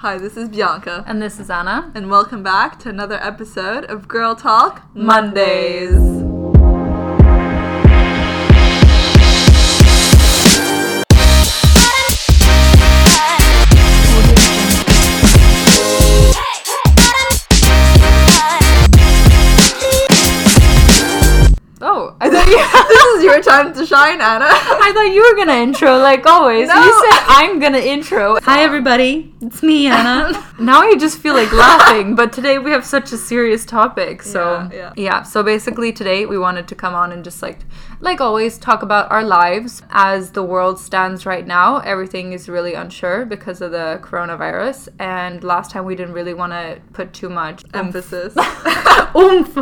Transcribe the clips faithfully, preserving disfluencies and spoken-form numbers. Hi, this is Bianca. And this is Anna. And welcome back to another episode of Girl Talk Mondays. Oh, I thought you- this is your time to shine, Anna. I thought you were going to intro like always. No. You said I'm going to intro. Hi, everybody. It's me, Anna. Now I just feel like laughing, but today we have such a serious topic. So, yeah, yeah. yeah. So basically today we wanted to come on and just like, like always, talk about our lives. As the world stands right now, everything is really unsure because of the coronavirus. And last time we didn't really want to put too much emphasis. Oomph.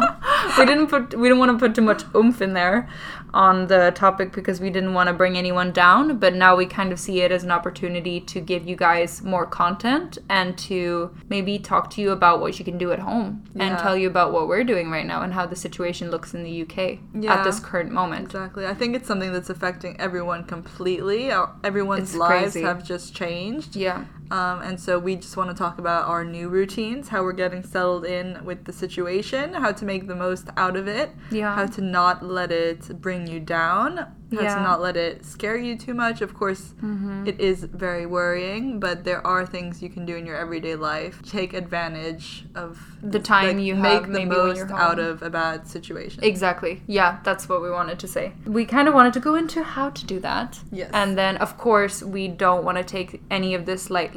We didn't put, we didn't want to put too much oomph in there on the topic because we didn't want to bring anyone down, but now we kind of see it as an opportunity to give you guys more content and to maybe talk to you about what you can do at home yeah. and tell you about what we're doing right now and how the situation looks in the U K yeah, at this current moment. Exactly. I think it's something that's affecting everyone completely. Everyone's it's lives crazy. have just changed. Yeah. Um, and so we just want to talk about our new routines, how we're getting settled in with the situation, how to make the most out of it, yeah. how to not let it bring you down, how yeah. to not let it scare you too much. Of course, mm-hmm. it is very worrying, but there are things you can do in your everyday life. Take advantage of the time like, you have, make the most out of a bad situation. Exactly. Yeah, that's what we wanted to say. We kind of wanted to go into how to do that. Yes. And then, of course, we don't want to take any of this lightly.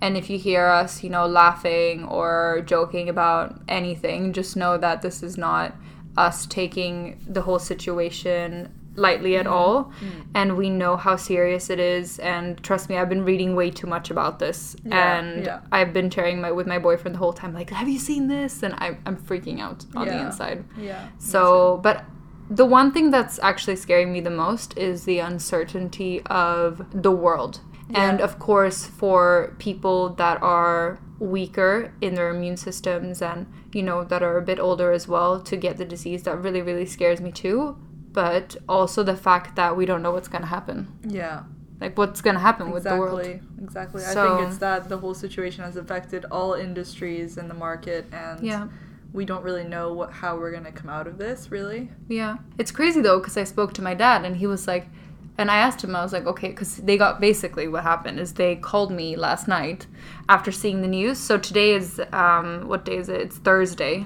And if you hear us, you know, laughing or joking about anything, just know that this is not us taking the whole situation lightly at all. Mm. And we know how serious it is. And trust me, I've been reading way too much about this. Yeah, and yeah. I've been sharing my, with my boyfriend the whole time, like, have you seen this? And I, I'm freaking out on yeah. the inside. Yeah. So, but... the one thing that's actually scaring me the most is the uncertainty of the world. Yeah. And of course, for people that are weaker in their immune systems and, you know, that are a bit older as well, to get the disease, that really, really scares me too. But also the fact that we don't know what's going to happen. Yeah. Like, what's going to happen exactly. with the world. Exactly. So, I think it's that the whole situation has affected all industries in the market and... yeah. we don't really know what, how we're going to come out of this, really. Yeah. It's crazy, though, because I spoke to my dad, and he was like... and I asked him, I was like, okay, because they got... basically, what happened is they called me last night after seeing the news. So today is... Um, what day is it? It's Thursday,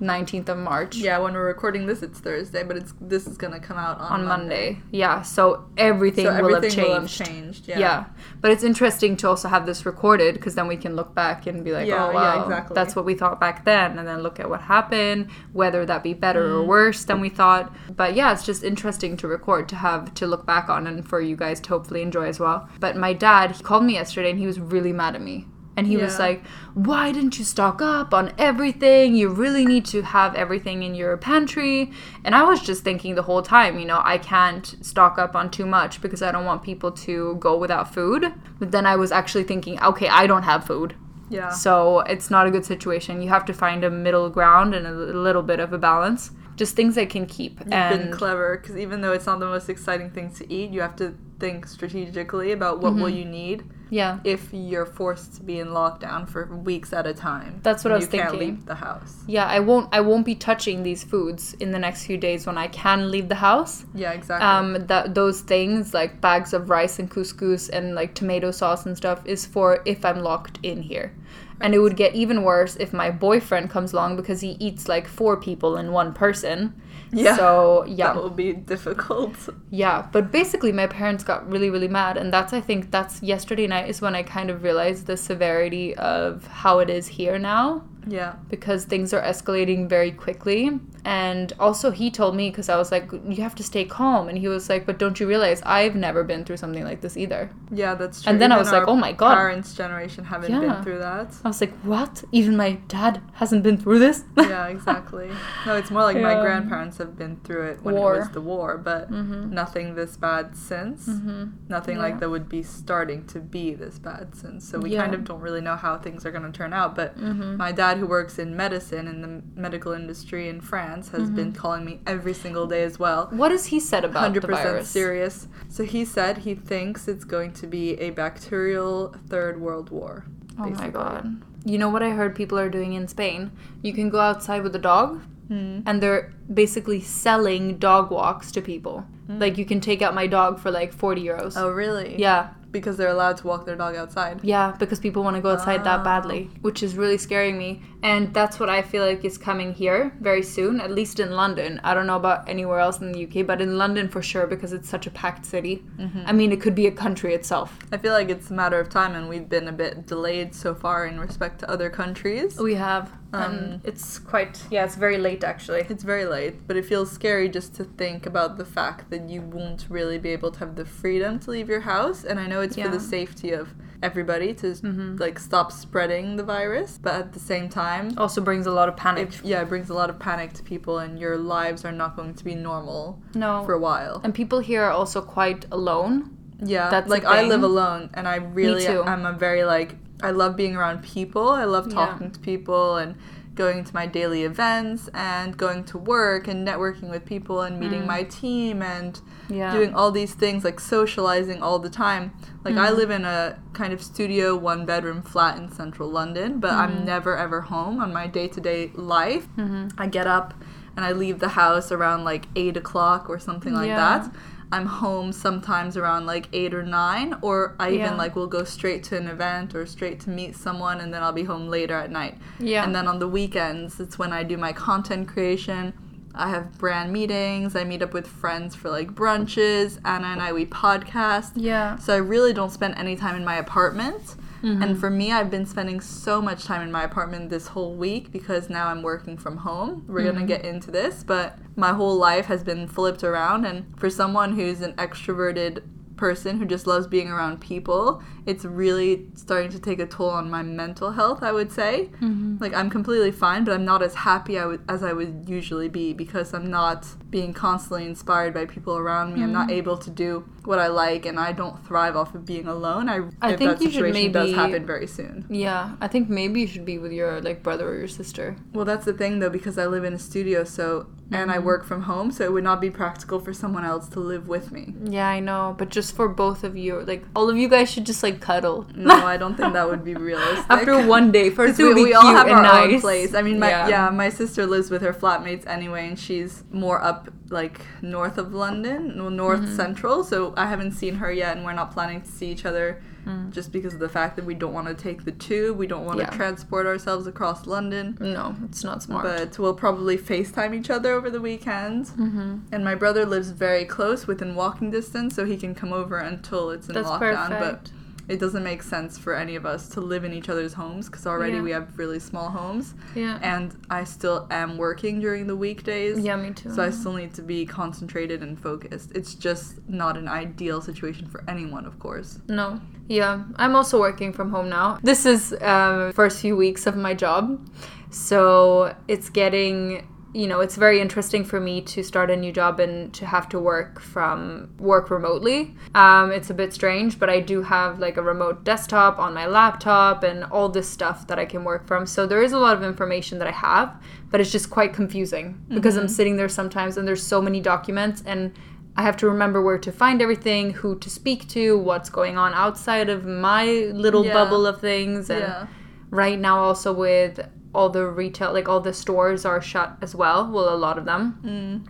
nineteenth of March. Yeah, when we're recording this, it's Thursday, but it's this is going to come out on, on Monday. Monday. Yeah, so everything, so will, everything have will have changed. Yeah. yeah. But it's interesting to also have this recorded, because then we can look back and be like, yeah, oh, wow, yeah, exactly. that's what we thought back then, and then look at what happened, whether that be better mm. or worse than we thought. But yeah, it's just interesting to record, to have, to look back on, and for you guys to hopefully enjoy as well. But my dad, he called me yesterday, and he was really mad at me. And he yeah. was like, why didn't you stock up on everything? You really need to have everything in your pantry. And I was just thinking the whole time, you know, I can't stock up on too much because I don't want people to go without food. But then I was actually thinking, okay, I don't have food. Yeah. So it's not a good situation. You have to find a middle ground and a little bit of a balance. Just things I can keep. You've and been clever, because even though it's not the most exciting thing to eat, you have to think strategically about what mm-hmm. will you need. Yeah. If you're forced to be in lockdown for weeks at a time. That's what I was thinking. You can't leave the house. Yeah, I won't I won't be touching these foods in the next few days when I can leave the house. Yeah, exactly. Um that those things like bags of rice and couscous and like tomato sauce and stuff is for if I'm locked in here. Right. And it would get even worse if my boyfriend comes along, because he eats like four people in one person. Yeah. So, yeah. That will be difficult. Yeah, but basically my parents got really, really mad, and that's, I think, that's yesterday night is when I kind of realized the severity of how it is here now. Yeah. Because things are escalating very quickly. And also he told me, because I was like, you have to stay calm. And he was like, but don't you realize I've never been through something like this either. Yeah, that's true. And then Even I was like, oh my God. Parents' generation haven't yeah. been through that. I was like, what? Even my dad hasn't been through this? Yeah, exactly. No, it's more like yeah. my grandparents have been through it when war. it was the war. But mm-hmm. nothing this bad since. Mm-hmm. Nothing yeah. like that would be starting to be this bad since. So we yeah. kind of don't really know how things are going to turn out. But mm-hmm. my dad, who works in medicine in the medical industry in France, has mm-hmm. been calling me every single day as well. What has he said about the virus? one hundred percent serious. So he said he thinks it's going to be a bacterial third world war. basically. Oh my God. You know what I heard people are doing in Spain? You can go outside with a dog, mm. and they're basically selling dog walks to people. Mm. Like, you can take out my dog for like forty euros. Oh, really? Yeah. Because they're allowed to walk their dog outside. Yeah, because people want to go outside oh. that badly, which is really scaring me. And that's what I feel like is coming here very soon, at least in London. I don't know about anywhere else in the U K, but in London for sure, because it's such a packed city. Mm-hmm. I mean, it could be a country itself. I feel like it's a matter of time, and we've been a bit delayed so far in respect to other countries. We have. Um, it's quite, yeah, it's very late actually. It's very late, but it feels scary just to think about the fact that you won't really be able to have the freedom to leave your house. And I know it's yeah. for the safety of everybody to mm-hmm. like stop spreading the virus, but at the same time also brings a lot of panic. It, yeah, it brings a lot of panic to people, and your lives are not going to be normal no. for a while. And people here are also quite alone. Yeah, that's like I live alone, and I really I'm a very like I love being around people. I love talking yeah. to people and going to my daily events and going to work and networking with people and meeting mm. my team and yeah. doing all these things, like socializing all the time. Like mm. I live in a kind of studio one bedroom flat in central London, but mm. I'm never ever home on my day-to-day life. Mm-hmm. I get up and I leave the house around like eight o'clock or something like yeah. that. I'm home sometimes around like eight or nine, or I even yeah. like will go straight to an event or straight to meet someone, and then I'll be home later at night. Yeah. And then on the weekends, it's when I do my content creation. I have brand meetings. I meet up with friends for like brunches. Anna and I, we podcast. Yeah. So I really don't spend any time in my apartment. Mm-hmm. And for me, I've been spending so much time in my apartment this whole week because now I'm working from home. We're mm-hmm. going to get into this, but my whole life has been flipped around. And for someone who's an extroverted person who just loves being around people, it's really starting to take a toll on my mental health, I would say. Mm-hmm. Like, I'm completely fine, but I'm not as happy I would, as I would usually be because I'm not being constantly inspired by people around me. Mm-hmm. I'm not able to do what I like, and I don't thrive off of being alone. I, I if think that you situation should maybe, does happen very soon. Yeah, I think maybe you should be with your like brother or your sister. Well, that's the thing though, because I live in a studio, so mm-hmm. and I work from home, so it would not be practical for someone else to live with me. Yeah, I know, but just for both of you, like all of you guys should just like cuddle. No, I don't think that would be realistic. After one day, first we, we all have our nice. own place. I mean, my yeah. yeah, my sister lives with her flatmates anyway, and she's more up like north of London, north mm-hmm. central, so I haven't seen her yet, and we're not planning to see each other mm. just because of the fact that we don't want to take the tube. We don't want to yeah. transport ourselves across London. No, it's not smart. But we'll probably FaceTime each other over the weekend. Mm-hmm. And my brother lives very close, within walking distance, so he can come over until it's in That's lockdown. Perfect. But it doesn't make sense for any of us to live in each other's homes because already yeah. we have really small homes. Yeah. And I still am working during the weekdays. Yeah, me too. So I still need to be concentrated and focused. It's just not an ideal situation for anyone, of course. No. Yeah. I'm also working from home now. This is um, first few weeks of my job. So it's getting... You know, it's very interesting for me to start a new job and to have to work from work remotely. Um, it's a bit strange, but I do have like a remote desktop on my laptop and all this stuff that I can work from. So there is a lot of information that I have, but it's just quite confusing because mm-hmm. I'm sitting there sometimes and there's so many documents and I have to remember where to find everything, who to speak to, what's going on outside of my little yeah. bubble of things. And yeah. right now also with... all the retail, like all the stores are shut as well. Well, a lot of them. Mm.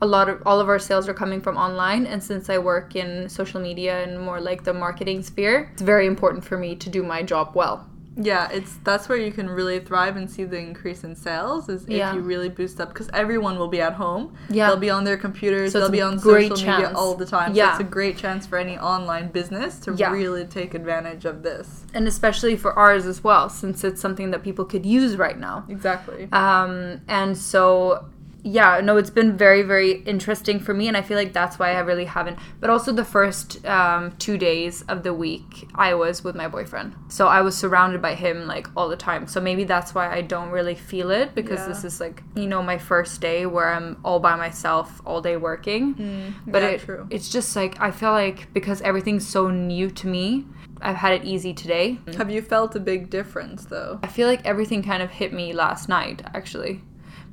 A lot of, all of our sales are coming from online. And since I work in social media and more like the marketing sphere, it's very important for me to do my job well. Yeah, it's that's where you can really thrive and see the increase in sales is if yeah. you really boost up. Because everyone will be at home. Yeah. They'll be on their computers. So they'll be on social chance. media all the time. Yeah. So it's a great chance for any online business to yeah. really take advantage of this. And especially for ours as well, since it's something that people could use right now. Exactly. Um, and so... Yeah, no, it's been very, very interesting for me, and I feel like that's why I really haven't. But also the first um, two days of the week, I was with my boyfriend. So I was surrounded by him, like, all the time. So maybe that's why I don't really feel it, because yeah. this is, like, you know, my first day where I'm all by myself all day working. Mm, but yeah, it, true. It's just, like, I feel like because everything's so new to me, I've had it easy today. Have you felt a big difference, though? I feel like everything kind of hit me last night, actually.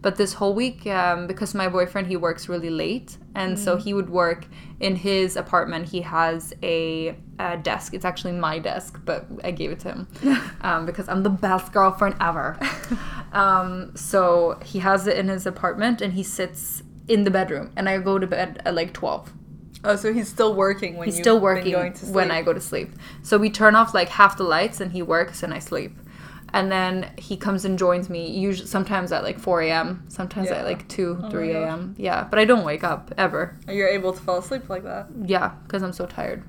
But this whole week, um, because my boyfriend, he works really late. And mm-hmm. so he would work in his apartment. He has a, a desk. It's actually my desk, but I gave it to him um, because I'm the best girlfriend ever. um, so he has it in his apartment and he sits in the bedroom. And I go to bed at like twelve. Oh, so he's still working when you've been going to sleep. When I go to sleep. So we turn off like half the lights and he works and I sleep. And then he comes and joins me, usually, sometimes at like four a.m., sometimes yeah. at like two, three a.m. Yeah, but I don't wake up, ever. And you're able to fall asleep like that? Yeah, because I'm so tired.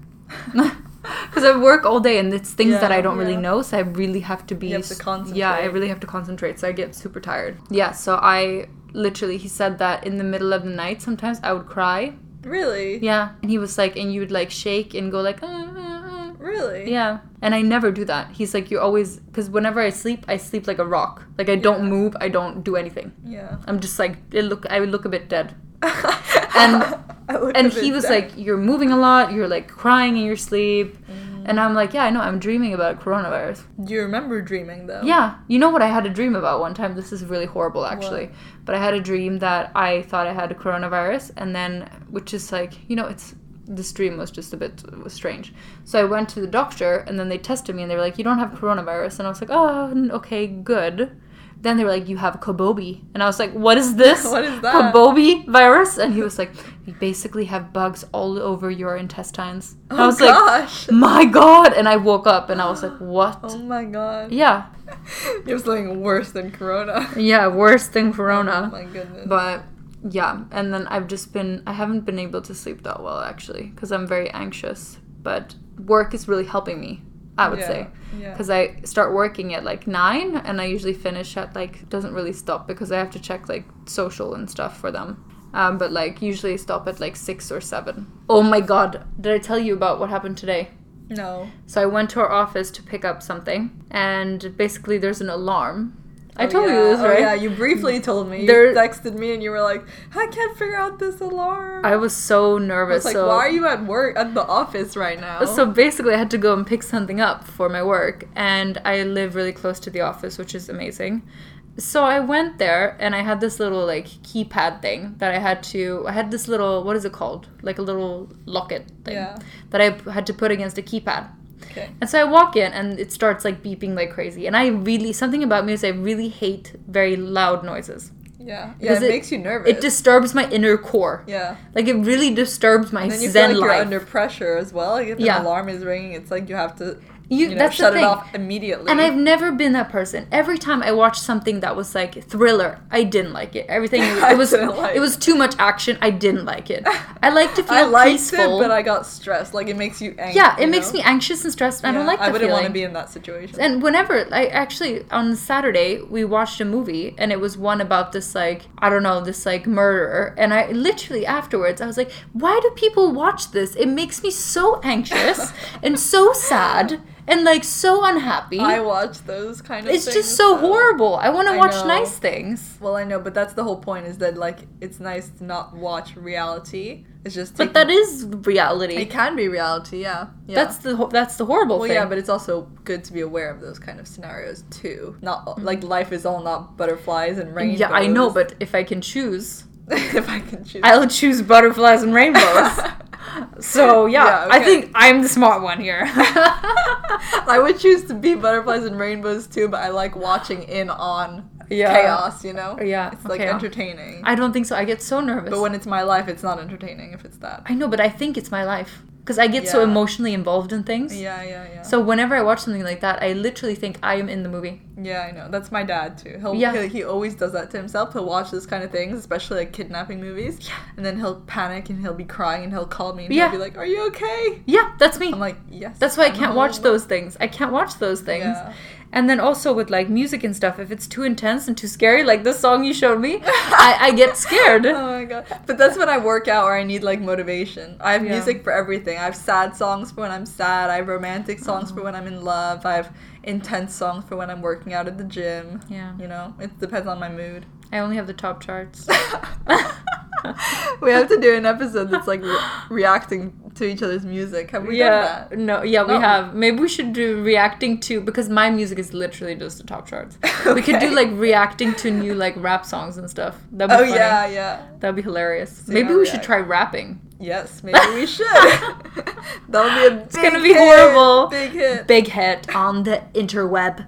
Because I work all day, and it's things yeah, that I don't yeah. really know, so I really have to be... You have to concentrate. Yeah, I really have to concentrate, so I get super tired. Yeah, so I literally, he said that in the middle of the night, sometimes I would cry. Really? Yeah, and he was like, and you would like shake and go like, uh-uh. Really? Yeah. And I never do that. He's like, you always... Because whenever I sleep, I sleep like a rock. Like, I don't yeah. move. I don't do anything. Yeah. I'm just like... It look. I would look a bit dead. And and he was dead. Like, you're moving a lot. You're, like, crying in your sleep. Mm. And I'm like, yeah, I know. I'm dreaming about coronavirus. Do you remember dreaming, though? Yeah. You know what I had a dream about one time? This is really horrible, actually. What? But I had a dream that I thought I had a coronavirus. And then... Which is like... You know, it's... This dream was just a bit was strange. So I went to the doctor, and then they tested me, and they were like, you don't have coronavirus. And I was like, oh, okay, good. Then they were like, you have Kobobi. And I was like, what is this? What is that? Kobobi virus? And he was like, you basically have bugs all over your intestines. Oh, I was gosh. Like, my God. And I woke up, and I was like, what? Oh, my God. Yeah. It was something worse than corona. Yeah, worse than corona. Oh, my goodness. But... Yeah, and then I've just been... I haven't been able to sleep that well, actually, because I'm very anxious. But work is really helping me, I would yeah, say. Because yeah. I start working at, like, nine, and I usually finish at, like... Doesn't really stop, because I have to check, like, social and stuff for them. Um, but, like, usually stop at, like, six or seven. Oh, my God. Did I tell you about what happened today? No. So I went to our office to pick up something, and basically there's an alarm... I oh, told yeah. you this, right? Oh, yeah, you briefly told me. There, you texted me and you were like, I can't figure out this alarm. I was so nervous. I was like, so, why are you at work, at the office right now? So basically, I had to go and pick something up for my work. And I live really close to the office, which is amazing. So I went there and I had this little, like, keypad thing that I had to... I had this little, what is it called? Like a little locket thing yeah. that I had to put against a keypad. Okay. And so I walk in, and it starts, like, beeping like crazy. And I really... Something about me is I really hate very loud noises. Yeah. Yeah, it, it makes you nervous. It disturbs my inner core. Yeah. Like, it really disturbs my zen life. And then you feel like life. You're under pressure as well. Like, if yeah. an alarm is ringing, it's like you have to... You, you know, that's shut it off immediately. And I've never been that person. Every time I watched something that was like thriller, I didn't like it. Everything it was like it was too much action. I didn't like it. I like to feel I liked peaceful, it, but I got stressed. Like it makes you anxious. Yeah, it makes know? me anxious and stressed. And yeah, I don't like that. I wouldn't feeling. want to be in that situation. And whenever I actually on Saturday we watched a movie and it was one about this like I don't know this like murderer and I literally afterwards I was like, why do people watch this? It makes me so anxious and so sad. And, like, so unhappy. I watch those kind of it's things. It's just so, so horrible. I want to watch nice things. Well, I know, but that's the whole point is that, like, it's nice to not watch reality. It's just... But that is reality. It can be reality, yeah. yeah. That's the that's the horrible well, thing. Well, yeah, but it's also good to be aware of those kind of scenarios, too. Not, mm-hmm. like, life is all not butterflies and rainbows. Yeah, I know, but if I can choose... if I can choose... I'll choose butterflies and rainbows. So, yeah, yeah okay. I think I'm the smart one here. I would choose to be butterflies and rainbows, too, but I like watching in on yeah. chaos, you know? Yeah. It's, like, okay. entertaining. I don't think so. I get so nervous. But when it's my life, it's not entertaining if it's that. I know, but I think it's my life. Because I get yeah. so emotionally involved in things. Yeah, yeah, yeah. So whenever I watch something like that, I literally think I am in the movie. Yeah, I know. That's my dad, too. He'll, yeah. he, he always does that to himself. He'll watch those kind of things, especially like kidnapping movies. Yeah. And then he'll panic and he'll be crying and he'll call me and yeah. he'll be like, are you okay? Yeah, that's me. I'm like, yes. That's why I can't watch those things. I can't watch those things. Yeah. And then also with, like, music and stuff, if it's too intense and too scary, like this song you showed me, I, I get scared. Oh, my God. But that's when I work out or I need, like, motivation. I have yeah. music for everything. I have sad songs for when I'm sad. I have romantic songs oh. for when I'm in love. I have intense songs for when I'm working out at the gym. Yeah. You know, it depends on my mood. I only have the top charts. We have to do an episode that's like re- reacting to each other's music. Have we yeah, done that? No, yeah, no. We have. Maybe we should do reacting to, because my music is literally just the top charts. Okay. We could do like reacting to new like rap songs and stuff. That'd be oh funny. yeah, yeah. That'd be hilarious. So maybe we react. should try rapping. Yes, maybe we should. That'll be a big It's gonna be hit, horrible. Big hit. Big hit on the interweb.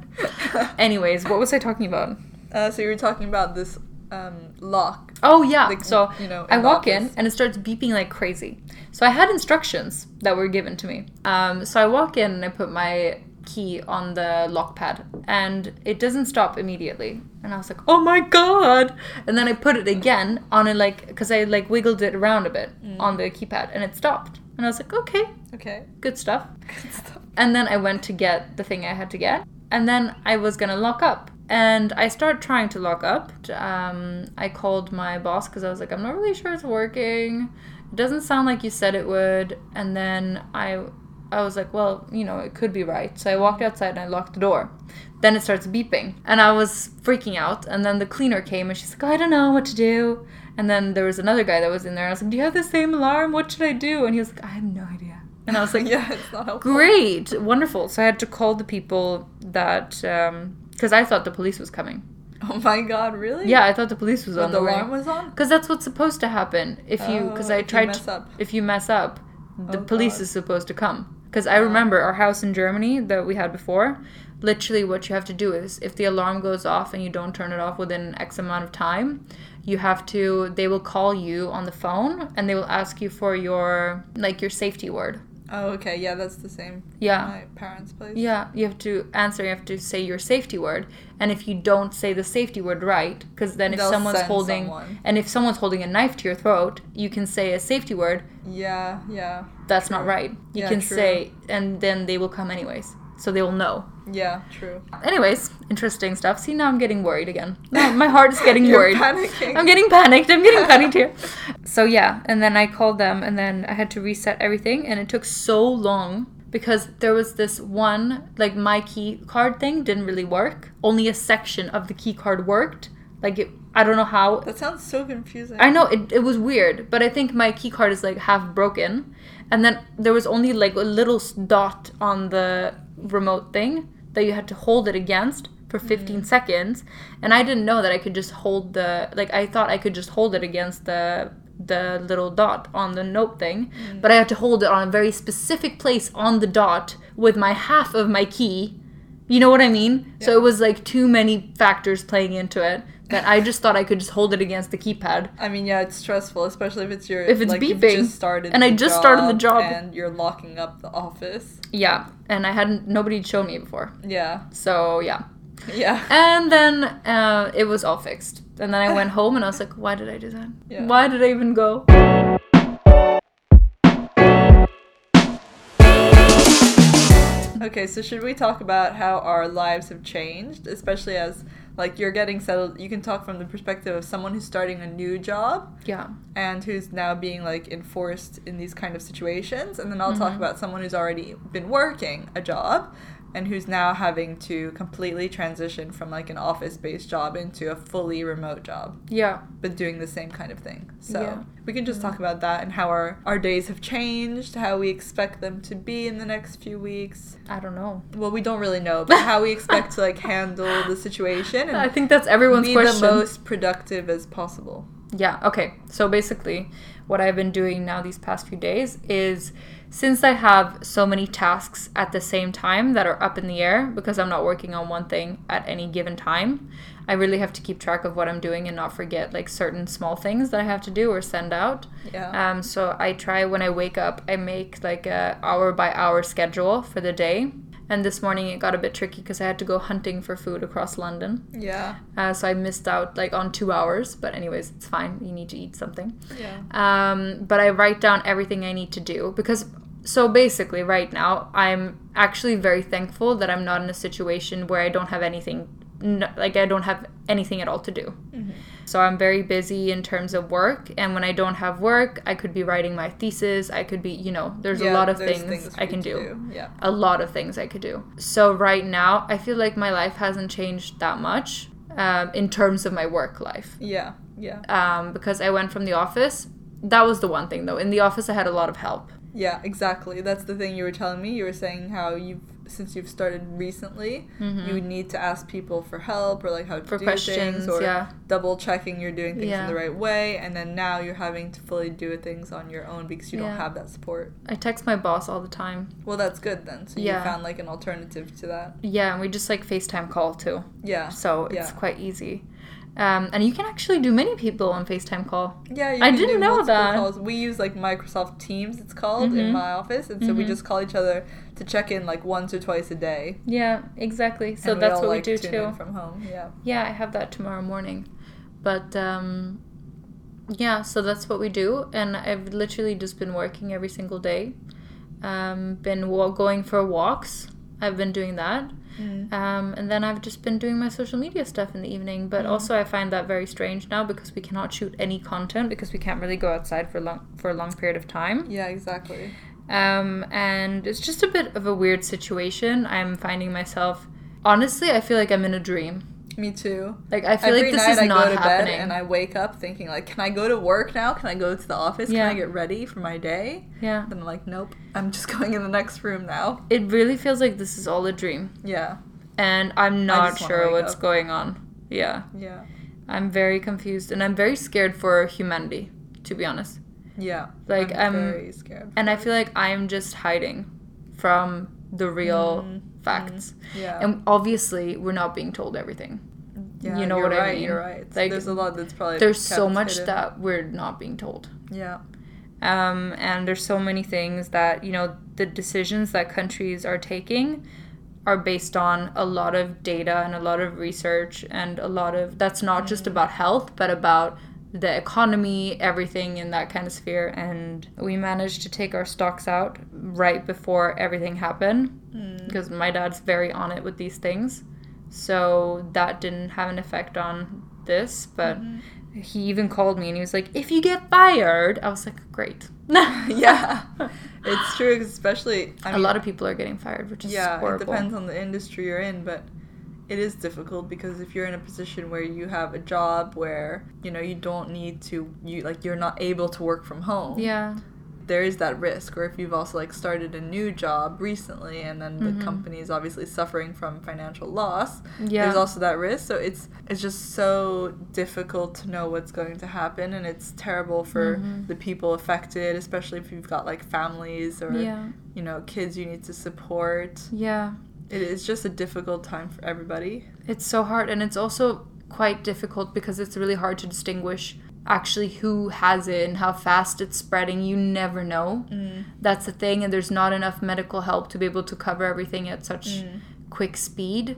Anyways, what was I talking about? Uh, so you were talking about this um, lock. Oh, yeah. Like, so you know, I walk in and it starts beeping like crazy. So I had instructions that were given to me. Um, so I walk in and I put my key on the lock pad and it doesn't stop immediately. And I was like, oh my God. And then I put it again on it, like, because I like wiggled it around a bit mm. on the keypad and it stopped. And I was like, okay. Okay. Good stuff. Good stuff. And then I went to get the thing I had to get. And then I was going to lock up. And I started trying to lock up. Um, I called my boss because I was like, I'm not really sure it's working. It doesn't sound like you said it would. And then I I was like, well, you know, it could be right. So I walked outside and I locked the door. Then it starts beeping. And I was freaking out. And then the cleaner came and she's like, oh, I don't know what to do. And then there was another guy that was in there. I was like, do you have the same alarm? What should I do? And he was like, I have no idea. And I was like, yeah, it's not helpful. Great. Wonderful. So I had to call the people that... Um, Because I thought the police was coming. Oh my God, really? Yeah, I thought the police was but on the way. The alarm was on? Because that's what's supposed to happen. If you, because oh, I tried to, up. If you mess up, the oh police God. is supposed to come. Because I remember our house in Germany that we had before, literally what you have to do is, if the alarm goes off and you don't turn it off within X amount of time, you have to, they will call you on the phone and they will ask you for your, like your safety word. Oh, okay. Yeah, that's the same. Yeah. My parents' place. Yeah. You have to answer. You have to say your safety word. And if you don't say the safety word right, because then if They'll someone's holding... Someone. And if someone's holding a knife to your throat, you can say a safety word. Yeah, yeah. That's true. Not right. You yeah, can true. say... And then they will come anyways. So they will know. Yeah, true. Anyways, interesting stuff. See, now I'm getting worried again. No, my heart is getting You're worried. Panicking. I'm getting panicked. I'm getting panicked here. So yeah, and then I called them and then I had to reset everything and it took so long because there was this one, like my key card thing didn't really work. Only a section of the key card worked. Like it, I don't know how. That sounds so confusing. I know, it, it was weird, but I think my key card is like half broken. And then there was only like a little dot on the remote thing that you had to hold it against for fifteen mm. seconds, and I didn't know that I could just hold the like I thought I could just hold it against the the little dot on the note thing, mm. but I had to hold it on a very specific place on the dot with my half of my key. You know what I mean? Yeah. So it was like too many factors playing into it that I just thought I could just hold it against the keypad. I mean, yeah, it's stressful, especially if it's your if it's like, beeping. You've just started and I just started the job and you're locking up the office. Yeah, and I hadn't nobody had shown me before. Yeah. So yeah. Yeah. And then uh, it was all fixed, and then I went home and I was like, why did I do that? Yeah. Why did I even go? Okay, so should we talk about how our lives have changed, especially as, like, you're getting settled? You can talk from the perspective of someone who's starting a new job. Yeah. And who's now being, like, enforced in these kind of situations. And then I'll mm-hmm. talk about someone who's already been working a job and who's now having to completely transition from, like, an office-based job into a fully remote job. Yeah. But doing the same kind of thing. So yeah. we can just mm-hmm. talk about that and how our, our days have changed, how we expect them to be in the next few weeks. I don't know. Well, we don't really know, but how we expect to, like, handle the situation. And I think that's everyone's be question. Be the most productive as possible. Yeah, okay. So basically, what I've been doing now these past few days is... Since I have so many tasks at the same time that are up in the air because I'm not working on one thing at any given time, I really have to keep track of what I'm doing and not forget like certain small things that I have to do or send out. Yeah. Um. So I try when I wake up, I make like a hour by hour schedule for the day. And this morning it got a bit tricky because I had to go hunting for food across London. Yeah. Uh, so I missed out like on two hours. But anyways, it's fine. You need to eat something. Yeah. Um. But I write down everything I need to do because... So basically, right now, I'm actually very thankful that I'm not in a situation where I don't have anything, like I don't have anything at all to do. Mm-hmm. So I'm very busy in terms of work. And when I don't have work, I could be writing my thesis. I could be, you know, there's yeah, a lot of things, things I can do. do. Yeah. A lot of things I could do. So right now, I feel like my life hasn't changed that much um, in terms of my work life. Yeah. Yeah. Um, because I went from the office. That was the one thing, though. In the office, I had a lot of help. Yeah, exactly. That's the thing you were telling me. You were saying how you've, since you've started recently, mm-hmm. you need to ask people for help or like how to for do questions, things or yeah. double checking you're doing things yeah. in the right way. And then now you're having to fully do things on your own because you yeah. don't have that support. I text my boss all the time. Well, that's good then. So yeah. you found like an alternative to that. Yeah, and we just like FaceTime call too. Yeah. So it's yeah. quite easy. Um, and you can actually do many people on FaceTime call. Yeah, you I can didn't do know that. Calls. We use like Microsoft Teams, it's called, mm-hmm. in my office, and so mm-hmm. we just call each other to check in like once or twice a day. Yeah, exactly. So and that's we all, what like, we do tune too. In from home. Yeah. Yeah, I have that tomorrow morning, but um, yeah, so that's what we do, and I've literally just been working every single day. Um, been wa- going for walks. I've been doing that. Mm. Um, and then I've just been doing my social media stuff in the evening. But mm. also I find that very strange now because we cannot shoot any content because we can't really go outside for long for a long period of time. Yeah, exactly. Um, and it's just a bit of a weird situation. I'm finding myself... Honestly, I feel like I'm in a dream. Me too. Like, I feel Every like this is I not go to happening. Bed and I wake up thinking, like, can I go to work now? Can I go to the office? Yeah. Can I get ready for my day? Yeah. And I'm like, nope. I'm just going in the next room now. It really feels like this is all a dream. Yeah. And I'm not sure what's up. Going on. Yeah. Yeah. I'm very confused. And I'm very scared for humanity, to be honest. Yeah. Like, I'm, I'm very scared. And I feel like I'm just hiding from the real... Mm. facts. Yeah. And obviously we're not being told everything. Yeah, you know what right, I mean? You're right. Like, there's a lot that's probably There's so much hidden. That we're not being told. Yeah. Um, and there's so many things that, you know, the decisions that countries are taking are based on a lot of data and a lot of research and a lot of that's not mm-hmm. just about health, but about the economy, everything in that kind of sphere. And we managed to take our stocks out right before everything happened mm. because my dad's very on it with these things, so that didn't have an effect on this. But mm-hmm. he even called me and he was like, if you get fired, I was like, great. Yeah, it's true, especially I mean, a lot of people are getting fired, which is yeah horrible. It depends on the industry you're in, but it is difficult because if you're in a position where you have a job where, you know, you don't need to, you like, you're not able to work from home. Yeah. There is that risk. Or if you've also, like, started a new job recently and then the mm-hmm. company is obviously suffering from financial loss. Yeah. There's also that risk. So it's it's just so difficult to know what's going to happen. And it's terrible for mm-hmm. the people affected, especially if you've got, like, families or, yeah. you know, kids you need to support. Yeah. It is just a difficult time for everybody. It's so hard, and it's also quite difficult because it's really hard to distinguish actually who has it and how fast it's spreading. You never know. Mm. That's the thing, and there's not enough medical help to be able to cover everything at such mm. quick speed.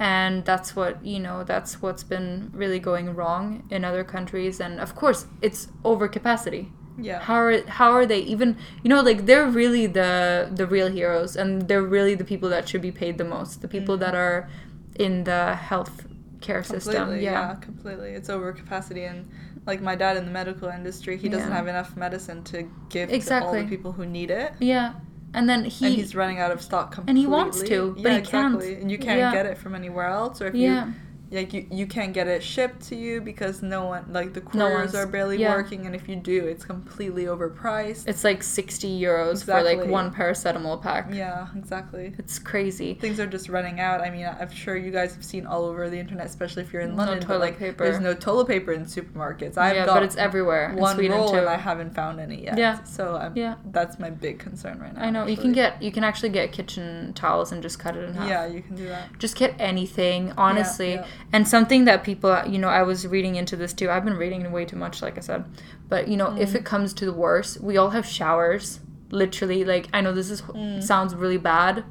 And that's what, you know, that's what's been really going wrong in other countries. And, of course, it's overcapacity. Yeah. How are how are they even, you know, like, they're really the the real heroes, and they're really the people that should be paid the most. The people mm. that are in the health care completely, system. Yeah. yeah, completely. It's overcapacity, and like my dad in the medical industry, he yeah. doesn't have enough medicine to give exactly. to all the people who need it. Yeah. And then he and he's running out of stock completely. And he wants to, but yeah, he exactly. can't. And you can't yeah. get it from anywhere else, or if yeah. you Like, you, you can't get it shipped to you because no one, like, the couriers no are barely yeah. working, and if you do, it's completely overpriced. It's, like, sixty euros exactly. for, like, one paracetamol pack. Yeah, exactly. It's crazy. Things are just running out. I mean, I'm sure you guys have seen all over the internet, especially if you're in London. No toilet like, paper. There's no toilet paper in supermarkets. I've yeah, got but it's everywhere. One in roll, too. And I haven't found any yet. Yeah. So I'm, yeah. that's my big concern right now. I know. Actually. You can get, you can actually get kitchen towels and just cut it in half. Yeah, you can do that. Just get anything, honestly. Yeah, yeah. And something that people, you know, I was reading into this too. I've been reading way too much, like I said. But, you know, mm. if it comes to the worst, we all have showers. Literally, like, I know this is mm. sounds really bad,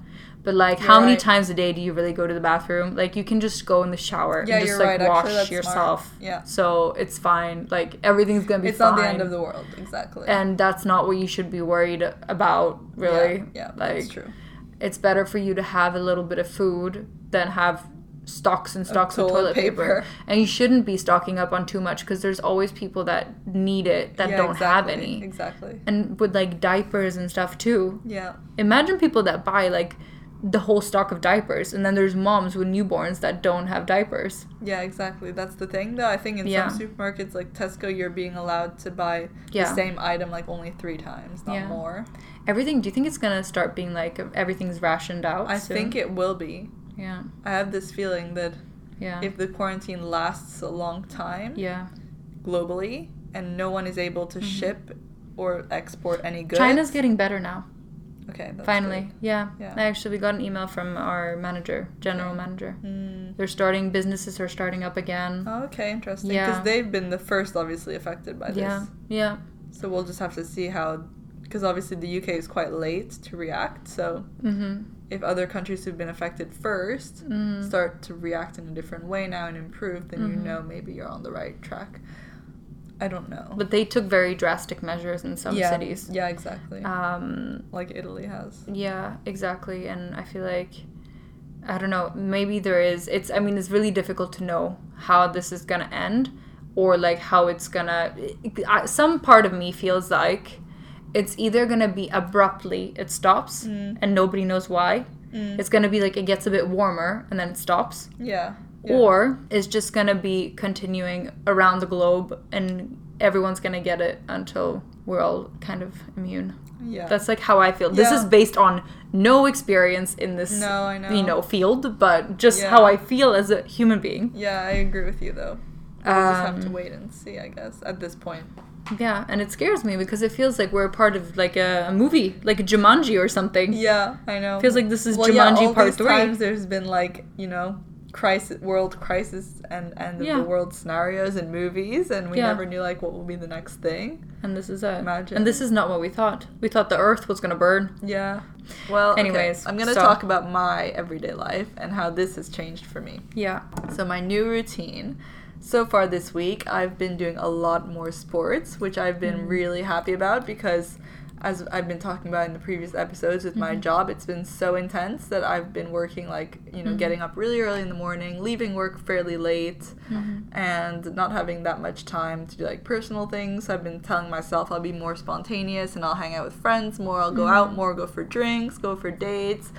but, like, you're how right. many times a day do you really go to the bathroom? Like, you can just go in the shower yeah, and just, like, right. wash Actually, yourself. Smart. Yeah. So it's fine. Like, everything's going to be it's fine. It's not the end of the world. Exactly. And that's not what you should be worried about, really. Yeah, yeah, like, that's true. It's better for you to have a little bit of food than have... stocks and stocks of, of toilet paper. paper and you shouldn't be stocking up on too much because there's always people that need it that yeah, don't exactly. have any exactly and with like diapers and stuff too. Yeah, imagine people that buy like the whole stock of diapers, and then there's moms with newborns that don't have diapers. Yeah, exactly. That's the thing, though. I think in yeah. some supermarkets, like Tesco, you're being allowed to buy yeah. the same item like only three times, not yeah. more. Everything. Do you think it's gonna start being like everything's rationed out? I soon? think it will be. Yeah. I have this feeling that yeah. if the quarantine lasts a long time, yeah. globally, and no one is able to mm-hmm. ship or export any goods. China's getting better now. Okay, that's finally, yeah. yeah. Actually, we got an email from our manager, general okay. manager. Mm. They're starting, businesses are starting up again. Oh, okay, interesting. Because yeah. they've been the first, obviously, affected by this. Yeah, yeah. So we'll just have to see how, because obviously the U K is quite late to react, so mm-hmm. if other countries who've been affected first mm-hmm. start to react in a different way now and improve, then mm-hmm. you know maybe you're on the right track. I don't know. But they took very drastic measures in some yeah, cities. Yeah, exactly. Um, like Italy has. Yeah, exactly. And I feel like, I don't know, maybe there is, it's, I mean, it's really difficult to know how this is going to end or like how it's going to, some part of me feels like it's either going to be abruptly, it stops mm. and nobody knows why. Mm. It's going to be like it gets a bit warmer and then it stops. Yeah. Yeah. Or it's just going to be continuing around the globe and everyone's going to get it until we're all kind of immune. Yeah. That's like how I feel. Yeah. This is based on no experience in this no, I know. you know, field, but just yeah. how I feel as a human being. Yeah, I agree with you though. We'll um, just have to wait and see, I guess, at this point. Yeah, and it scares me because it feels like we're a part of like a, a movie, like a Jumanji or something. Yeah, I know. It feels like this is well, Jumanji yeah, all part these three. Times there's been like, you know, crisis, world crisis and and yeah. the world scenarios and movies, and we yeah. never knew like what will be the next thing. And this is it. Imagine. And this is not what we thought. We thought the Earth was gonna burn. Yeah. Well. Anyways, okay. I'm gonna so. talk about my everyday life and how this has changed for me. Yeah. So my new routine. So far this week, I've been doing a lot more sports, which I've been mm. really happy about because, as I've been talking about in the previous episodes with mm-hmm. my job, it's been so intense that I've been working, like, you know, mm-hmm. getting up really early in the morning, leaving work fairly late, mm-hmm. and not having that much time to do, like, personal things. So I've been telling myself I'll be more spontaneous and I'll hang out with friends more, I'll go mm-hmm. out more, go for drinks, go for dates,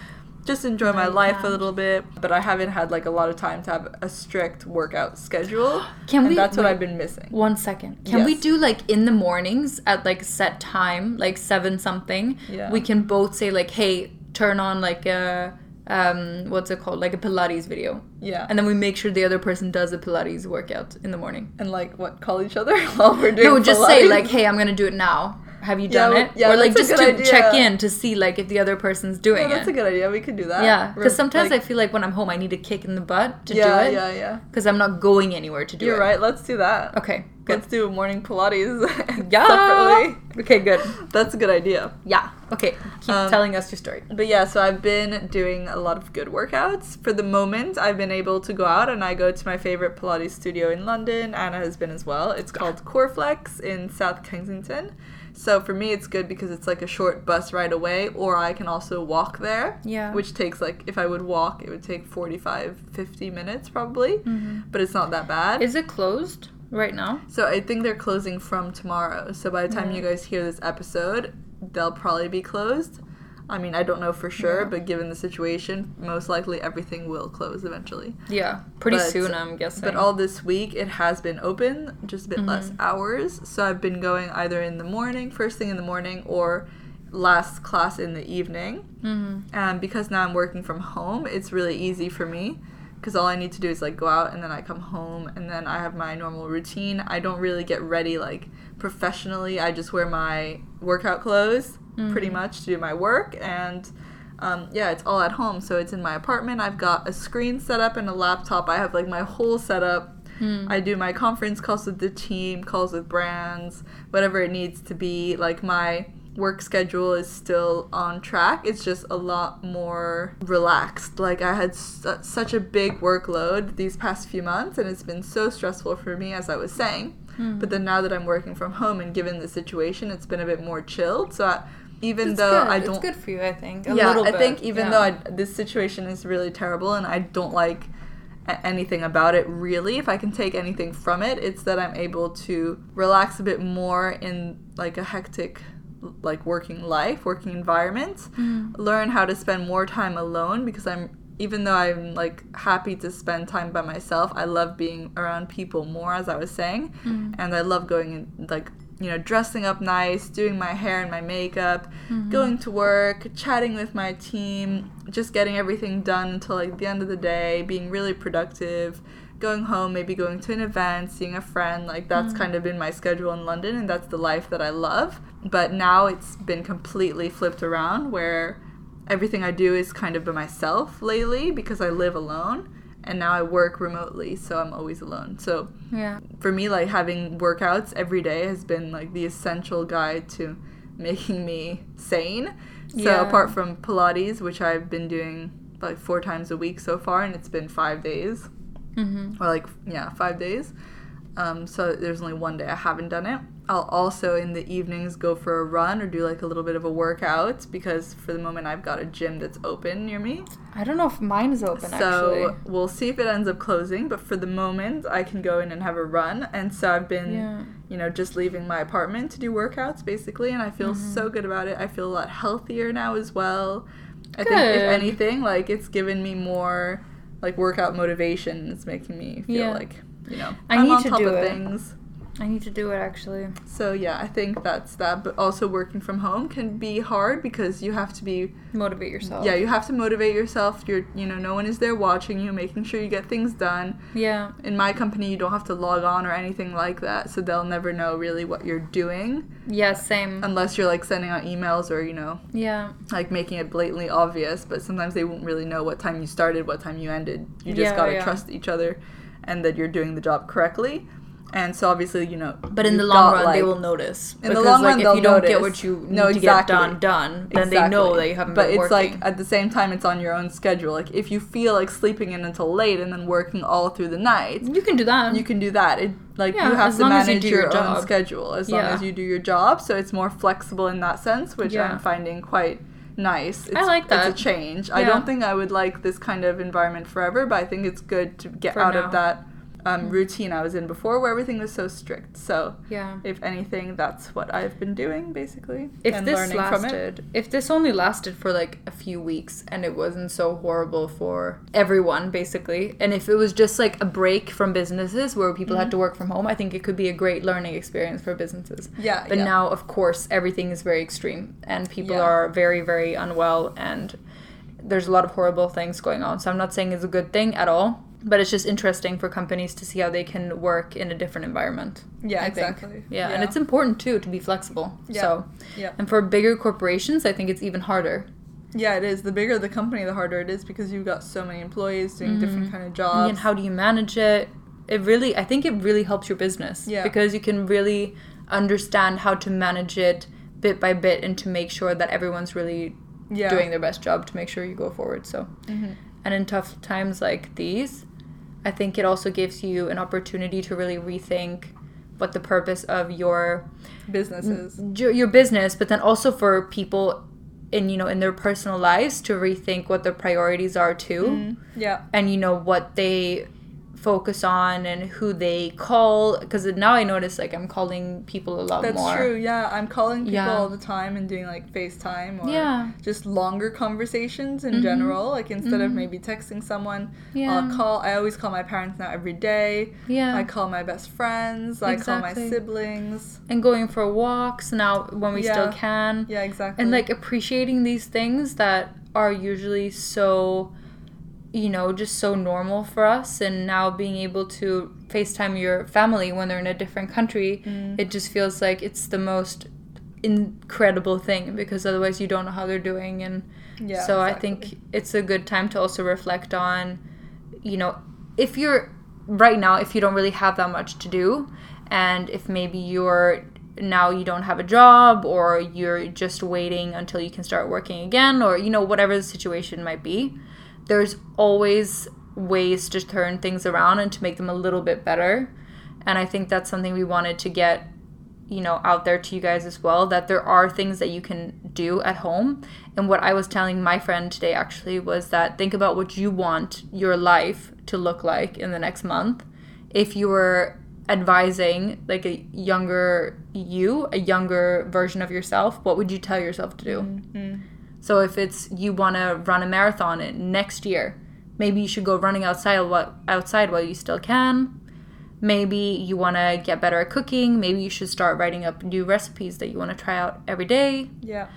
just enjoy my like life that. a little bit. But I haven't had, like, a lot of time to have a strict workout schedule. Can and we, that's what wait, I've been missing. One second. Can yes. we do, like, in the mornings at, like, set time, like, seven something? Yeah. We can both say, like, hey, turn on, like, a, um, what's it called? Like, a Pilates video. Yeah. And then we make sure the other person does a Pilates workout in the morning. And, like, what, call each other while we're doing Pilates? No, just Pilates? Say, like, hey, I'm going to do it now. Have you done yeah, it? Yeah, or like just to idea. check in to see like if the other person's doing it. Yeah, that's a good idea. We could do that. Yeah, because sometimes like, I feel like when I'm home, I need a kick in the butt to yeah, do it. Yeah, yeah, yeah. Because I'm not going anywhere to do You're it. You're right. Let's do that. Okay. Good. Let's do morning Pilates yeah. separately. Okay, good. That's a good idea. Yeah. Okay. Keep um, telling us your story. But yeah, so I've been doing a lot of good workouts. For the moment, I've been able to go out and I go to my favorite Pilates studio in London. Anna has been as well. It's called Core Flex in South Kensington. So for me, it's good because it's like a short bus ride away, or I can also walk there. Yeah. Which takes like, if I would walk, it would take forty-five, fifty minutes probably. Mm-hmm. But it's not that bad. Is it closed right now? So I think they're closing from tomorrow. So by the time mm. you guys hear this episode, they'll probably be closed. I mean, I don't know for sure, yeah. but given the situation, most likely everything will close eventually. Yeah, pretty but, soon, I'm guessing. But all this week, it has been open, just a bit mm-hmm. less hours. So I've been going either in the morning, first thing in the morning, or last class in the evening. Mm-hmm. And because now I'm working from home, it's really easy for me. Because all I need to do is, like, go out and then I come home and then I have my normal routine. I don't really get ready, like, professionally. I just wear my workout clothes. Mm-hmm. Pretty much to do my work, and um, yeah, it's all at home, so it's in my apartment. I've got a screen set up and a laptop. I have like my whole setup. Mm. I do my conference calls with the team, calls with brands, whatever it needs to be. Like my work schedule is still on track. It's just a lot more relaxed. Like I had su- such a big workload these past few months, and it's been so stressful for me, as I was saying. Mm. But then now that I'm working from home and given the situation, it's been a bit more chilled. So I, even it's though good. I don't... It's good for you, I think. A yeah, little bit. I think even yeah. though I, this situation is really terrible and I don't like anything about it really, if I can take anything from it, it's that I'm able to relax a bit more in like a hectic like working life, working environment, mm. learn how to spend more time alone, because I'm, even though I'm like happy to spend time by myself, I love being around people more, as I was saying, mm. and I love going and like, you know, dressing up nice, doing my hair and my makeup, mm-hmm. going to work, chatting with my team, just getting everything done until like the end of the day, being really productive, going home, maybe going to an event, seeing a friend. Like that's mm. kind of been my schedule in London, and that's the life that I love. But now it's been completely flipped around, where everything I do is kind of by myself lately, because I live alone. And now I work remotely, so I'm always alone. So yeah. for me, like having workouts every day has been like the essential guide to making me sane. So yeah. apart from Pilates, which I've been doing like four times a week so far, and it's been five days. Mm-hmm. Or like, yeah, five days. Um, so there's only one day I haven't done it. I'll also in the evenings go for a run or do like a little bit of a workout, because for the moment I've got a gym that's open near me. I don't know if mine is open so actually. So we'll see if it ends up closing, but for the moment I can go in and have a run. And so I've been, yeah. you know, just leaving my apartment to do workouts basically, and I feel mm-hmm. so good about it. I feel a lot healthier now as well. I good. think if anything, like it's given me more like workout motivation. It's making me feel yeah. like, you know, I I'm need on to top do of it. things. I need to do it, actually. So, yeah, I think that's that. But also working from home can be hard, because you have to be... Motivate yourself. Yeah, you have to motivate yourself. You're, you know, no one is there watching you, making sure you get things done. Yeah. In my company, you don't have to log on or anything like that, so they'll never know really what you're doing. Yeah, same. Unless you're, like, sending out emails or, you know... Yeah. Like, making it blatantly obvious, but sometimes they won't really know what time you started, what time you ended. You just yeah, gotta yeah. trust each other and that you're doing the job correctly. And so obviously, you know, but in the long run, like, they will notice. In the long like, run, if they'll you don't notice. Get what you need no, exactly. to get done, done, then exactly. they know that you haven't but been working. But it's like at the same time, it's on your own schedule. Like if you feel like sleeping in until late and then working all through the night, you can do that. You can do that. It, like yeah, you have to manage you your, your own schedule as yeah. long as you do your job. So it's more flexible in that sense, which yeah. I'm finding quite nice. It's, I like that. It's a change. Yeah. I don't think I would like this kind of environment forever, but I think it's good to get For out now. of that. Um, routine I was in before, where everything was so strict. So yeah. if anything, that's what I've been doing basically. If and this learning lasted, from it. If this only lasted for like a few weeks and it wasn't so horrible for everyone basically, and if it was just like a break from businesses where people mm-hmm. had to work from home, I think it could be a great learning experience for businesses. Yeah. But yeah. now, of course, everything is very extreme and people yeah. are very, very unwell, and there's a lot of horrible things going on. So I'm not saying it's a good thing at all. But it's just interesting for companies to see how they can work in a different environment. Yeah, I exactly. think. Yeah. yeah, and it's important, too, to be flexible. Yeah. So. yeah. And for bigger corporations, I think it's even harder. Yeah, it is. The bigger the company, the harder it is, because you've got so many employees doing mm-hmm. different kind of jobs. And how do you manage it? It really, I think it really helps your business. Yeah. Because you can really understand how to manage it bit by bit and to make sure that everyone's really yeah. doing their best job to make sure you go forward. So, mm-hmm. And in tough times like these... I think it also gives you an opportunity to really rethink what the purpose of your business is. Your business, but then also for people in, you know, in their personal lives to rethink what their priorities are too. Mm-hmm. Yeah. And, you know, what they focus on and who they call. Because now I notice, like, I'm calling people a lot That's more. That's true, yeah. I'm calling people yeah. all the time and doing, like, FaceTime or yeah. just longer conversations in mm-hmm. general. Like, instead mm-hmm. of maybe texting someone, yeah. I'll call. I always call my parents now every day. Yeah. I call my best friends. I exactly. call my siblings. And going for walks now when we yeah. still can. Yeah, exactly. And, like, appreciating these things that are usually so... you know, just so normal for us, and now being able to FaceTime your family when they're in a different country, mm. it just feels like it's the most incredible thing, because otherwise you don't know how they're doing. And yeah, so exactly. I think it's a good time to also reflect on, you know, if you're right now, if you don't really have that much to do, and if maybe you're now you don't have a job, or you're just waiting until you can start working again, or, you know, whatever the situation might be. There's always ways to turn things around and to make them a little bit better. And I think that's something we wanted to get, you know, out there to you guys as well, that there are things that you can do at home. And what I was telling my friend today actually was that think about what you want your life to look like in the next month. If you were advising like a younger you, a younger version of yourself, what would you tell yourself to do? Mm-hmm. So if it's you want to run a marathon next year, maybe you should go running outside while, outside while you still can. Maybe you want to get better at cooking. Maybe you should start writing up new recipes that you want to try out every day. Yeah.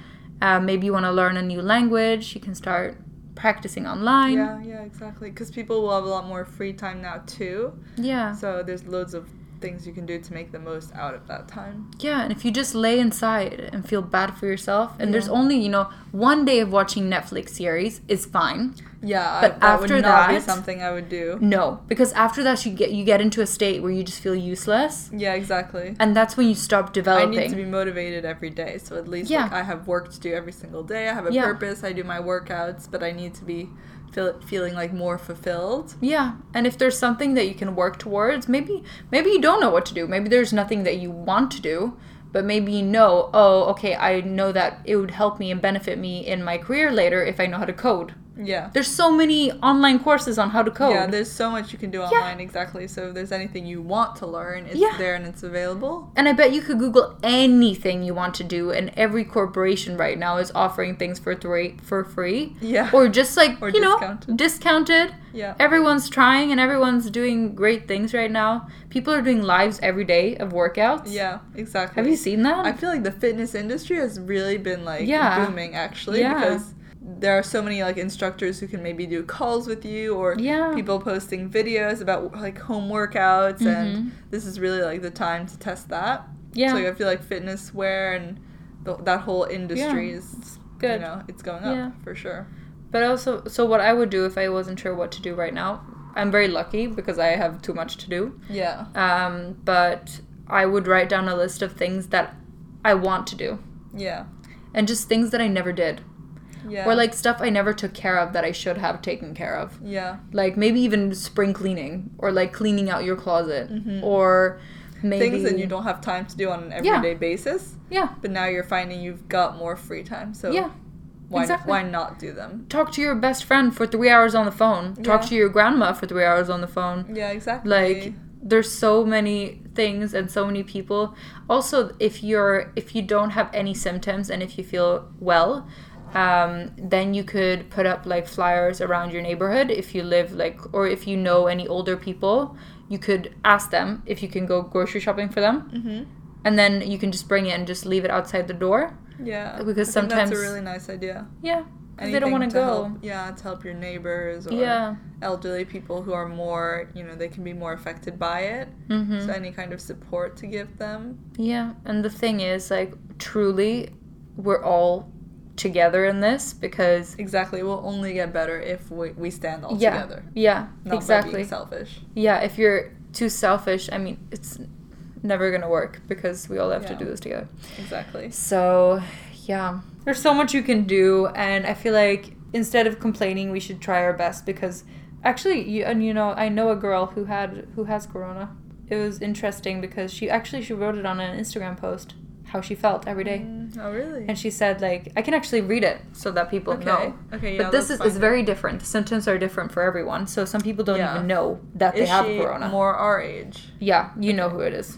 Uh, maybe you want to learn a new language. You can start practicing online. Yeah, yeah, exactly. Because people will have a lot more free time now too. Yeah. So there's loads of things you can do to make the most out of that time. Yeah, and if you just lay inside and feel bad for yourself, and yeah. there's only, you know, one day of watching Netflix series is fine. Yeah, but I, that after would not that, be something I would do. No, because after that you get you get into a state where you just feel useless. Yeah, exactly. And that's when you stop developing. I need to be motivated every day, so at least yeah. like, I have work to do every single day. I have a yeah. purpose. I do my workouts, but I need to be. Feel, feeling like more fulfilled. Yeah, and if there's something that you can work towards, maybe maybe you don't know what to do. Maybe there's nothing that you want to do, but maybe you know, oh, okay, I know that it would help me and benefit me in my career later if I know how to code. Yeah. There's so many online courses on how to code. Yeah, there's so much you can do online, yeah. exactly. So if there's anything you want to learn, it's yeah. there and it's available. And I bet you could Google anything you want to do, and every corporation right now is offering things for three, for free. Yeah. Or just like, or you discounted. know, discounted. Yeah. Everyone's trying and everyone's doing great things right now. People are doing lives every day of workouts. Yeah, exactly. Have you seen that? I feel like the fitness industry has really been like yeah. booming actually yeah. because there are so many like instructors who can maybe do calls with you, or yeah. people posting videos about like home workouts, mm-hmm. and this is really like the time to test that. Yeah. So like, I feel like fitness wear and the, that whole industry yeah. is good. You know, it's going up yeah. for sure. But also, so what I would do if I wasn't sure what to do right now, I'm very lucky because I have too much to do. Yeah. Um, but I would write down a list of things that I want to do. Yeah. And just things that I never did. Yeah. Or, like, stuff I never took care of that I should have taken care of. Yeah. Like, maybe even spring cleaning or, like, cleaning out your closet. Mm-hmm. Or maybe... things that you don't have time to do on an everyday yeah. basis. Yeah. But now you're finding you've got more free time. So yeah. why, exactly. why not do them? Talk to your best friend for three hours on the phone. Yeah. Talk to your grandma for three hours on the phone. Yeah, exactly. Like, there's so many things and so many people. Also, if you're if you don't have any symptoms and if you feel well... Um, then you could put up like flyers around your neighborhood if you live like, or if you know any older people, you could ask them if you can go grocery shopping for them, mm-hmm. and then you can just bring it and just leave it outside the door. Yeah, because I sometimes think that's a really nice idea. Yeah, because they don't want to go. Help, yeah, to help your neighbors or yeah. elderly people who are more, you know, they can be more affected by it. Mm-hmm. So any kind of support to give them. Yeah, and the thing is, like, truly, we're all together in this because exactly we'll only get better if we, we stand all yeah, together. Yeah, not exactly. By being selfish. Yeah, if you're too selfish, I mean, it's never gonna work because we all have yeah. to do this together. Exactly. So, yeah, there's so much you can do, and I feel like instead of complaining, we should try our best because actually, you, and you know, I know a girl who had who has corona. It was interesting because she actually she wrote it on an Instagram post. How she felt every day. Mm, oh, really? And she said, like, I can actually read it so that people okay. know. Okay, yeah, but this is, is very different. The symptoms are different for everyone, so some people don't yeah. even know that is they have she corona. More our age. Yeah, you okay. know who it is.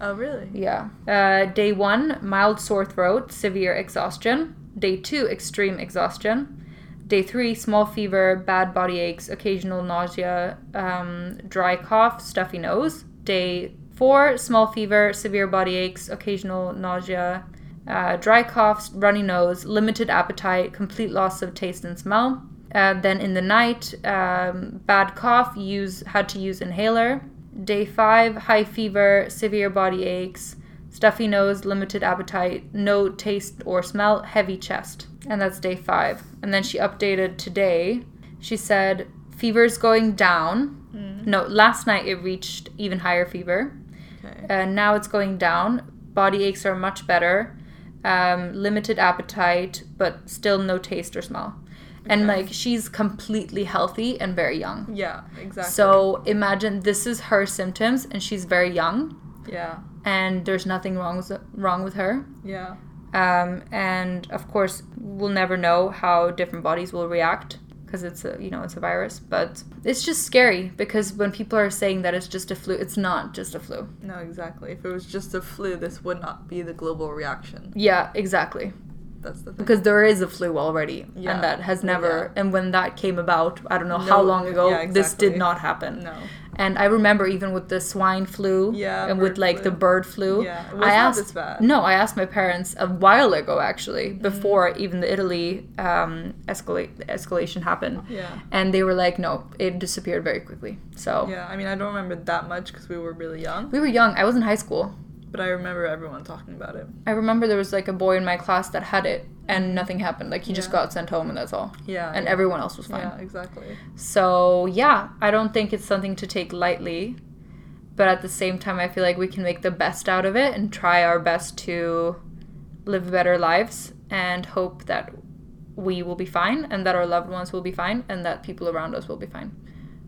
Oh, really? Yeah. Uh, day one, mild sore throat, severe exhaustion. Day two, extreme exhaustion. Day three, small fever, bad body aches, occasional nausea, um, dry cough, stuffy nose. Day Four, small fever, severe body aches, occasional nausea, uh, dry coughs, runny nose, limited appetite, complete loss of taste and smell. Uh, then in the night, um, bad cough, use had to use inhaler. Day five, high fever, severe body aches, stuffy nose, limited appetite, no taste or smell, heavy chest. And that's day five. And then she updated today. She said, fever's going down. Mm. No, last night it reached even higher fever. And uh, now it's going down. Body aches are much better. Um, limited appetite, but still no taste or smell. Okay. And, like, she's completely healthy and very young. Yeah, exactly. So imagine this is her symptoms, and she's very young. Yeah. And there's nothing wrong with, wrong with her. Yeah. Um, and, of course, we'll never know how different bodies will react because it's a, you know, it's a virus. But it's just scary because when people are saying that it's just a flu, it's not just a flu. No, exactly. If it was just a flu, this would not be the global reaction. Yeah, exactly. That's the thing. Because there is a flu already, yeah. and that has never, yeah. and when that came about, I don't know no, how long ago, yeah, exactly. this did not happen. No. And I remember even with the swine flu yeah, and with like flu. the bird flu. Yeah, it was I asked, not this bad. No, I asked my parents a while ago actually, before mm. even the Italy um, escalate escalation happened. Yeah. And they were like, no, it disappeared very quickly. So yeah, I mean, I don't remember that much because we were really young. We were young. I was in high school. But I remember everyone talking about it. I remember there was like a boy in my class that had it. And nothing happened. Like, he yeah. just got sent home and that's all. Yeah. And yeah. everyone else was fine. Yeah, exactly. So, yeah. I don't think it's something to take lightly. But at the same time, I feel like we can make the best out of it and try our best to live better lives and hope that we will be fine and that our loved ones will be fine and that people around us will be fine.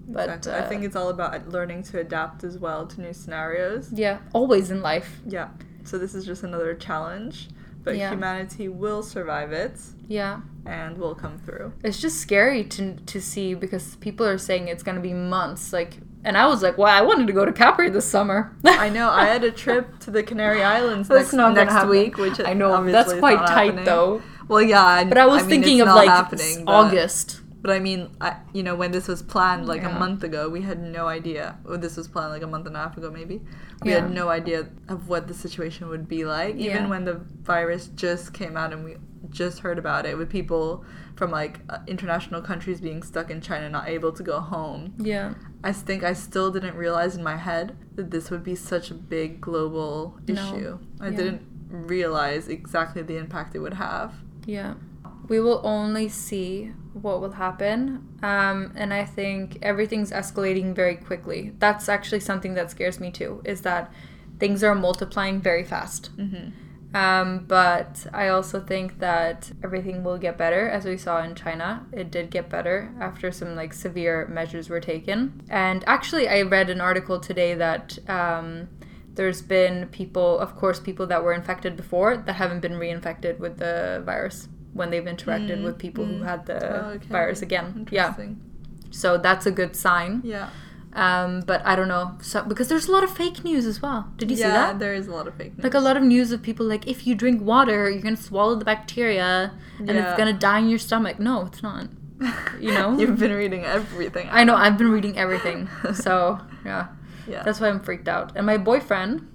But exactly. uh, I think it's all about learning to adapt as well to new scenarios. Yeah. Always in life. Yeah. So this is just another challenge. But yeah. humanity will survive it. Yeah. And will come through. It's just scary to to see because people are saying it's going to be months. Like, and I was like, well, I wanted to go to Capri this summer. I know. I had a trip to the Canary Islands next, next week. Which I know. That's quite tight, happening. though. Well, yeah. I, but I was I mean, thinking of, like, but, August. But, I mean, I, you know, when this was planned, like, yeah. a month ago, we had no idea. Or this was planned, like, a month and a half ago, maybe. We yeah. had no idea of what the situation would be like. Even yeah. when the virus just came out and we just heard about it, with people from, like, uh, international countries being stuck in China, not able to go home. Yeah. I think I still didn't realize in my head that this would be such a big global issue. No. I yeah. didn't realize exactly the impact it would have. Yeah. We will only see what will happen. Um, and I think everything's escalating very quickly. That's actually something that scares me too, is that things are multiplying very fast. Mm-hmm. Um, but I also think that everything will get better. As we saw in China, it did get better after some like severe measures were taken. And actually, I read an article today that um, there's been people, of course, people that were infected before that haven't been reinfected with the virus. When they've interacted mm, with people mm, who had the okay. virus again. Yeah. So that's a good sign. Yeah. Um, but I don't know. So, because there's a lot of fake news as well. Did you yeah, see that? Yeah, there is a lot of fake news. Like, a lot of news of people like, if you drink water, you're going to swallow the bacteria and yeah. it's going to die in your stomach. No, it's not. You know? You've been reading everything. I know. I've been reading everything. So, yeah. yeah. That's why I'm freaked out. And my boyfriend,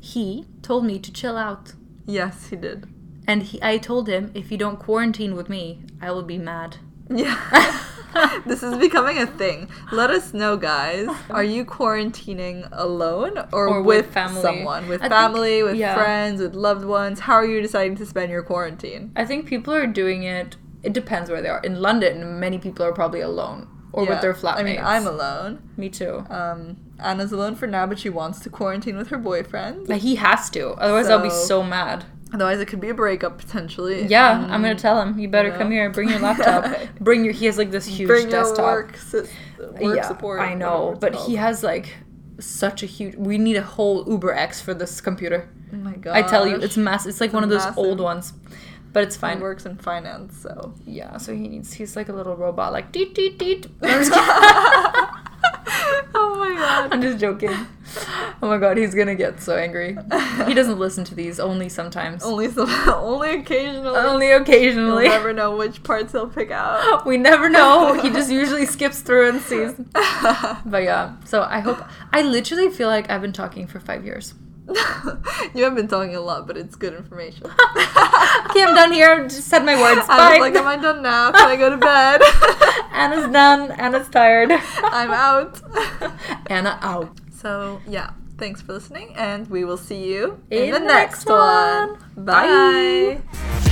he told me to chill out. Yes, he did. And he, I told him, if you don't quarantine with me, I will be mad. Yeah. This is becoming a thing. Let us know, guys. Are you quarantining alone or, or with, with family? someone? With I family, think, with yeah. friends, with loved ones? How are you deciding to spend your quarantine? I think people are doing it. It depends where they are. In London, many people are probably alone or yeah. with their flatmates. I mean, I'm alone. Me too. Um, Anna's alone for now, but she wants to quarantine with her boyfriend. But he has to. Otherwise, so, I'll be so mad. Otherwise, it could be a breakup, potentially. Yeah, um, I'm going to tell him, you better you know. come here, bring your laptop. Bring your, he has, like, this huge bring desktop. Bring your work, su- work yeah, support. I know, but called. He has, like, such a huge, we need a whole UberX for this computer. Oh, my God. I tell you, it's massive. It's, like, it's one of those massive. old ones. But it's fine. He works in finance, so. Yeah, so he needs, he's like a little robot, like, deet, deet, deet. I'm just kidding. Oh my God. I'm just joking. Oh my God, he's gonna get so angry. He doesn't listen to these, only sometimes. Only some, only occasionally. Only occasionally. You'll never know which parts he'll pick out. We never know. He just usually skips through and sees. But yeah, so I hope, I literally feel like I've been talking for five years. You have been talking a lot, but it's good information. Okay, I'm done here. Just said my words. Bye. I was like, am I done now? Can I go to bed? Anna's done. Anna's tired. I'm out. Anna out. So, yeah. Thanks for listening, and we will see you in, in the, the next, next one. one. Bye. Bye.